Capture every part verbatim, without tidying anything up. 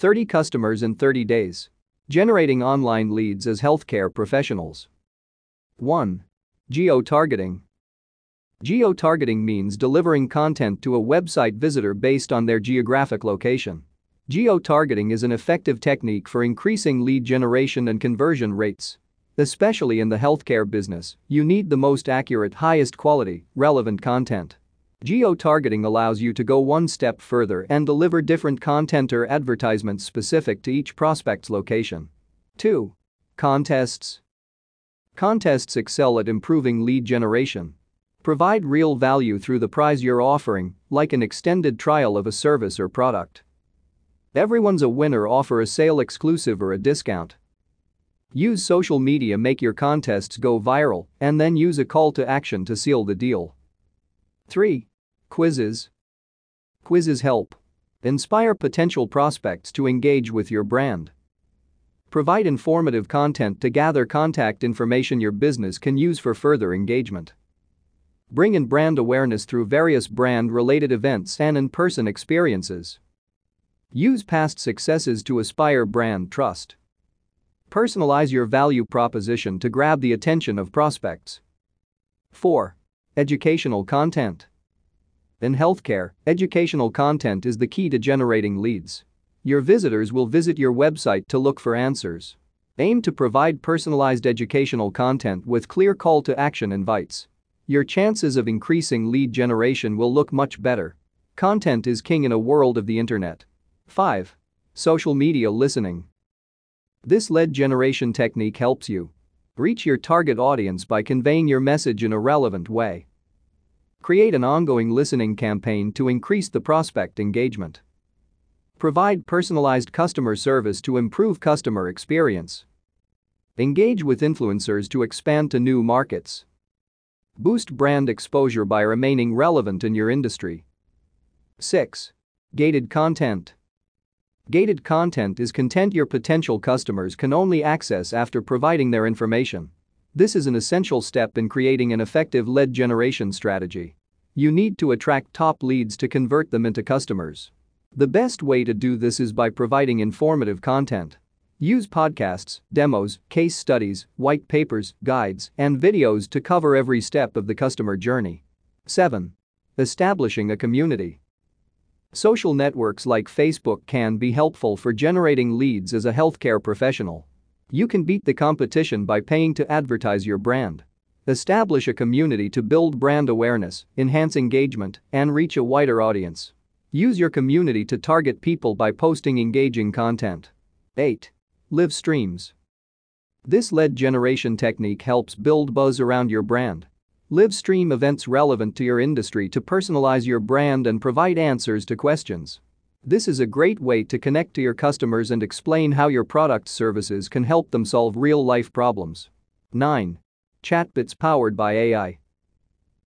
thirty customers in thirty days. Generating online leads as healthcare professionals. one. Geo-targeting. Geo-targeting means delivering content to a website visitor based on their geographic location. Geo-targeting is an effective technique for increasing lead generation and conversion rates. Especially in the healthcare business, you need the most accurate, highest quality, relevant content. Geo-targeting allows you to go one step further and deliver different content or advertisements specific to each prospect's location. two. Contests. Contests excel at improving lead generation. Provide real value through the prize you're offering, like an extended trial of a service or product. Everyone's a winner. Offer a sale exclusive or a discount. Use social media. Make your contests go viral and then use a call to action to seal the deal. three. Quizzes. Quizzes help inspire potential prospects to engage with your brand. Provide informative content to gather contact information your business can use for further engagement. Bring in brand awareness through various brand-related events and in-person experiences. Use past successes to inspire brand trust. Personalize your value proposition to grab the attention of prospects. four. Educational content. In healthcare, educational content is the key to generating leads. Your visitors will visit your website to look for answers. Aim to provide personalized educational content with clear call-to-action invites. Your chances of increasing lead generation will look much better. Content is king in a world of the internet. five. Social media listening. This lead generation technique helps you reach your target audience by conveying your message in a relevant way. Create an ongoing listening campaign to increase the prospect engagement. Provide personalized customer service to improve customer experience. Engage with influencers to expand to new markets. Boost brand exposure by remaining relevant in your industry. six. Gated content. Gated content is content your potential customers can only access after providing their information. This is an essential step in creating an effective lead generation strategy. You need to attract top leads to convert them into customers. The best way to do this is by providing informative content. Use podcasts, demos, case studies, white papers, guides, and videos to cover every step of the customer journey. seven. Establishing a community. Social networks like Facebook can be helpful for generating leads as a healthcare professional. You can beat the competition by paying to advertise your brand. Establish a community to build brand awareness, enhance engagement, and reach a wider audience. Use your community to target people by posting engaging content. eight. Live streams. This lead generation technique helps build buzz around your brand. Live stream events relevant to your industry to personalize your brand and provide answers to questions. This is a great way to connect to your customers and explain how your product services can help them solve real-life problems. nine. Chatbots powered by A I.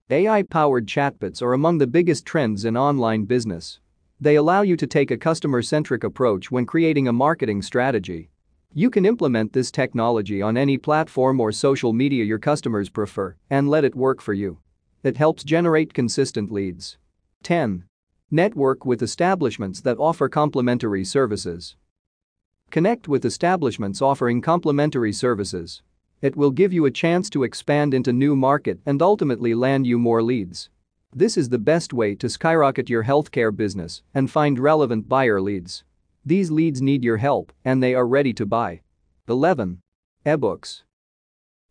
A I-powered chatbots are among the biggest trends in online business. They allow you to take a customer-centric approach when creating a marketing strategy. You can implement this technology on any platform or social media your customers prefer and let it work for you. It helps generate consistent leads. ten. Network with establishments that offer complementary services. Connect with establishments offering complementary services. It will give you a chance to expand into new market and ultimately land you more leads. This is the best way to skyrocket your healthcare business and find relevant buyer leads. These leads need your help and they are ready to buy. eleven. Ebooks.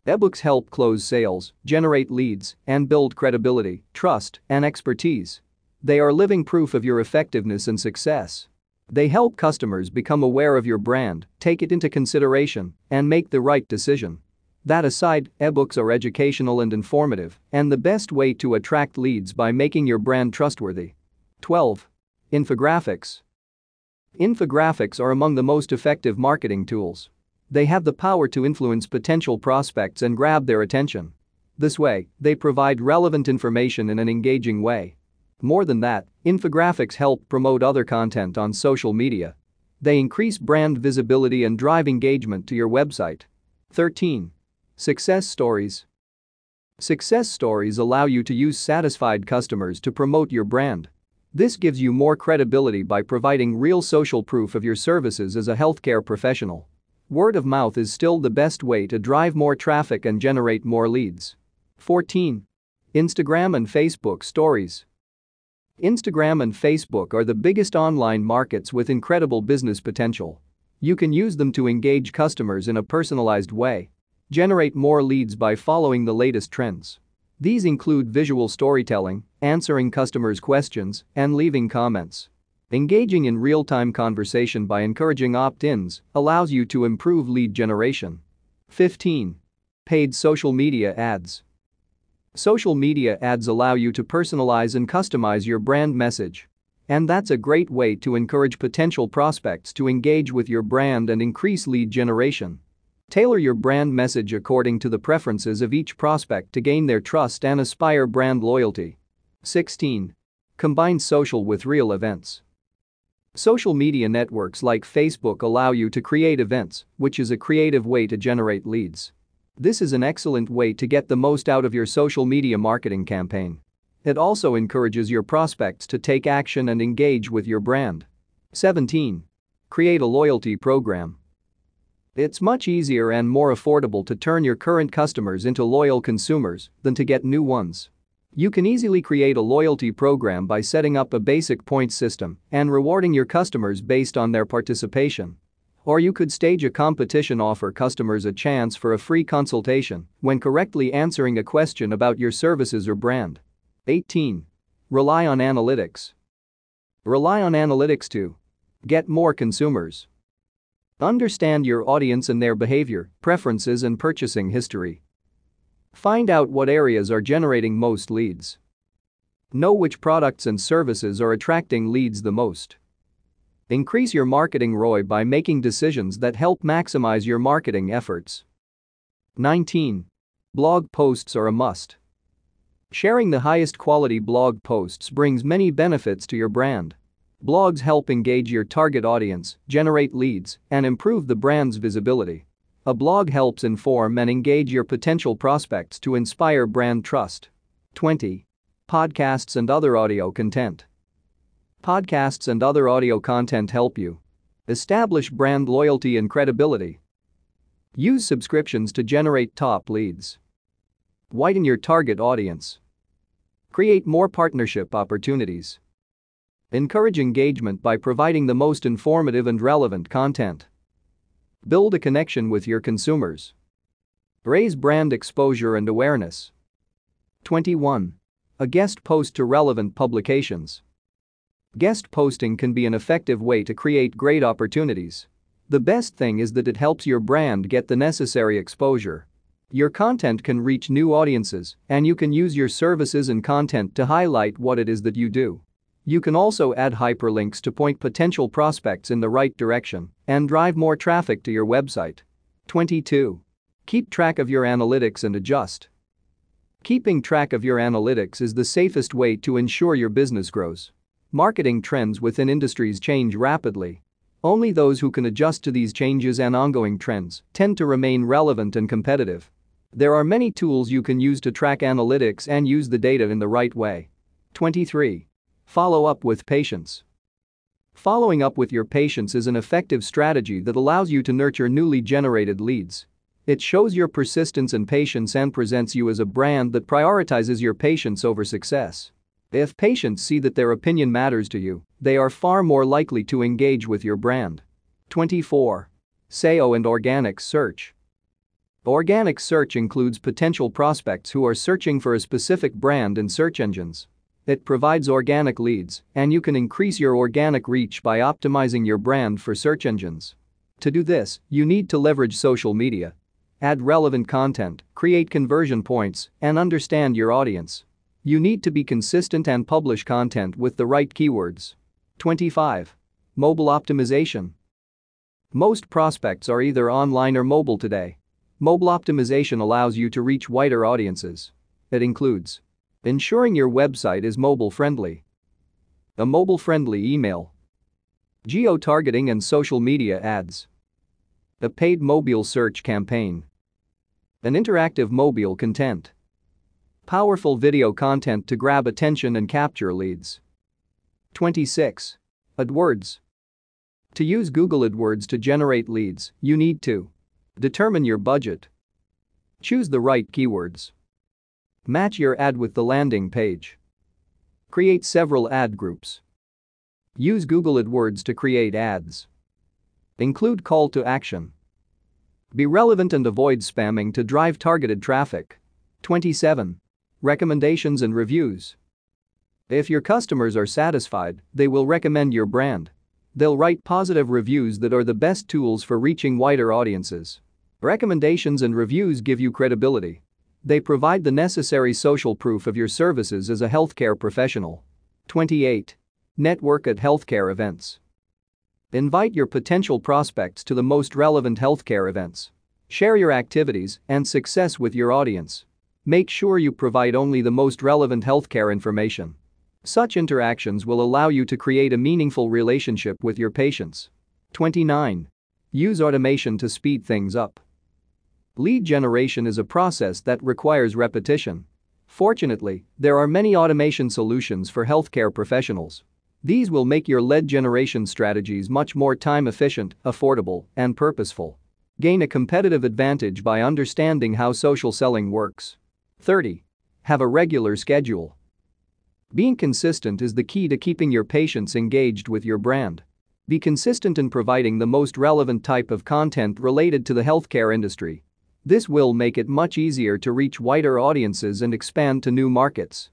Ebooks help close sales, generate leads, and build credibility, trust, and expertise. They are living proof of your effectiveness and success. They help customers become aware of your brand, take it into consideration, and make the right decision. That aside, ebooks are educational and informative, and the best way to attract leads by making your brand trustworthy. twelve. Infographics. Infographics are among the most effective marketing tools. They have the power to influence potential prospects and grab their attention. This way, they provide relevant information in an engaging way. More than that, infographics help promote other content on social media. They increase brand visibility and drive engagement to your website. thirteen. Success stories. Success stories allow you to use satisfied customers to promote your brand. This gives you more credibility by providing real social proof of your services as a healthcare professional. Word of mouth is still the best way to drive more traffic and generate more leads. fourteen. Instagram and Facebook Stories. Instagram and Facebook are the biggest online markets with incredible business potential. You can use them to engage customers in a personalized way. Generate more leads by following the latest trends. These include visual storytelling, answering customers' questions, and leaving comments. Engaging in real-time conversation by encouraging opt-ins allows you to improve lead generation. fifteen. Paid social media ads. Social media ads allow you to personalize and customize your brand message. And that's a great way to encourage potential prospects to engage with your brand and increase lead generation. Tailor your brand message according to the preferences of each prospect to gain their trust and inspire brand loyalty. sixteen. Combine social with real events. Social media networks like Facebook allow you to create events, which is a creative way to generate leads. This is an excellent way to get the most out of your social media marketing campaign. It also encourages your prospects to take action and engage with your brand. seventeen. Create a loyalty program. It's much easier and more affordable to turn your current customers into loyal consumers than to get new ones. You can easily create a loyalty program by setting up a basic point system and rewarding your customers based on their participation. Or you could stage a competition, offer customers a chance for a free consultation when correctly answering a question about your services or brand. eighteen. Rely on analytics. Rely on analytics to get more consumers. Understand your audience and their behavior, preferences, and purchasing history. Find out what areas are generating most leads. Know which products and services are attracting leads the most. Increase your marketing R O I by making decisions that help maximize your marketing efforts. nineteen. Blog posts are a must. Sharing the highest quality blog posts brings many benefits to your brand. Blogs help engage your target audience, generate leads, and improve the brand's visibility. A blog helps inform and engage your potential prospects to inspire brand trust. twenty. Podcasts and other audio content. Podcasts and other audio content help you establish brand loyalty and credibility. Use subscriptions to generate top leads. Widen your target audience. Create more partnership opportunities. Encourage engagement by providing the most informative and relevant content. Build a connection with your consumers. Raise brand exposure and awareness. twenty-one. A guest post to relevant publications. Guest posting can be an effective way to create great opportunities. The best thing is that it helps your brand get the necessary exposure. Your content can reach new audiences, and you can use your services and content to highlight what it is that you do. You can also add hyperlinks to point potential prospects in the right direction and drive more traffic to your website. twenty-two. Keep track of your analytics and adjust. Keeping track of your analytics is the safest way to ensure your business grows. Marketing trends within industries change rapidly. Only those who can adjust to these changes and ongoing trends tend to remain relevant and competitive. There are many tools you can use to track analytics and use the data in the right way. twenty-three. Follow up with patience. Following up with your patients is an effective strategy that allows you to nurture newly generated leads. It shows your persistence and patience and presents you as a brand that prioritizes your patience over success. If patients see that their opinion matters to you, they are far more likely to engage with your brand. twenty-four. S E O and organic search. Organic search includes potential prospects who are searching for a specific brand in search engines. It provides organic leads, and you can increase your organic reach by optimizing your brand for search engines. To do this, you need to leverage social media. Add relevant content, create conversion points, and understand your audience. You need to be consistent and publish content with the right keywords. twenty-five. Mobile optimization. Most prospects are either online or mobile today. Mobile optimization allows you to reach wider audiences. It includes ensuring your website is mobile-friendly, a mobile-friendly email, geo-targeting and social media ads, a paid mobile search campaign, an interactive mobile content, powerful video content to grab attention and capture leads. twenty-six. AdWords. To use Google AdWords to generate leads, you need to determine your budget. Choose the right keywords. Match your ad with the landing page. Create several ad groups. Use Google AdWords to create ads. Include call to action. Be relevant and avoid spamming to drive targeted traffic. twenty-seven. Recommendations and reviews. If your customers are satisfied, they will recommend your brand. They'll write positive reviews that are the best tools for reaching wider audiences. Recommendations and reviews give you credibility. They provide the necessary social proof of your services as a healthcare professional. twenty-eight. Network at healthcare events. Invite your potential prospects to the most relevant healthcare events. Share your activities and success with your audience. Make sure you provide only the most relevant healthcare information. Such interactions will allow you to create a meaningful relationship with your patients. twenty-nine. Use automation to speed things up. Lead generation is a process that requires repetition. Fortunately, there are many automation solutions for healthcare professionals. These will make your lead generation strategies much more time-efficient, affordable, and purposeful. Gain a competitive advantage by understanding how social selling works. thirty. Have a regular schedule. Being consistent is the key to keeping your patients engaged with your brand. Be consistent in providing the most relevant type of content related to the healthcare industry. This will make it much easier to reach wider audiences and expand to new markets.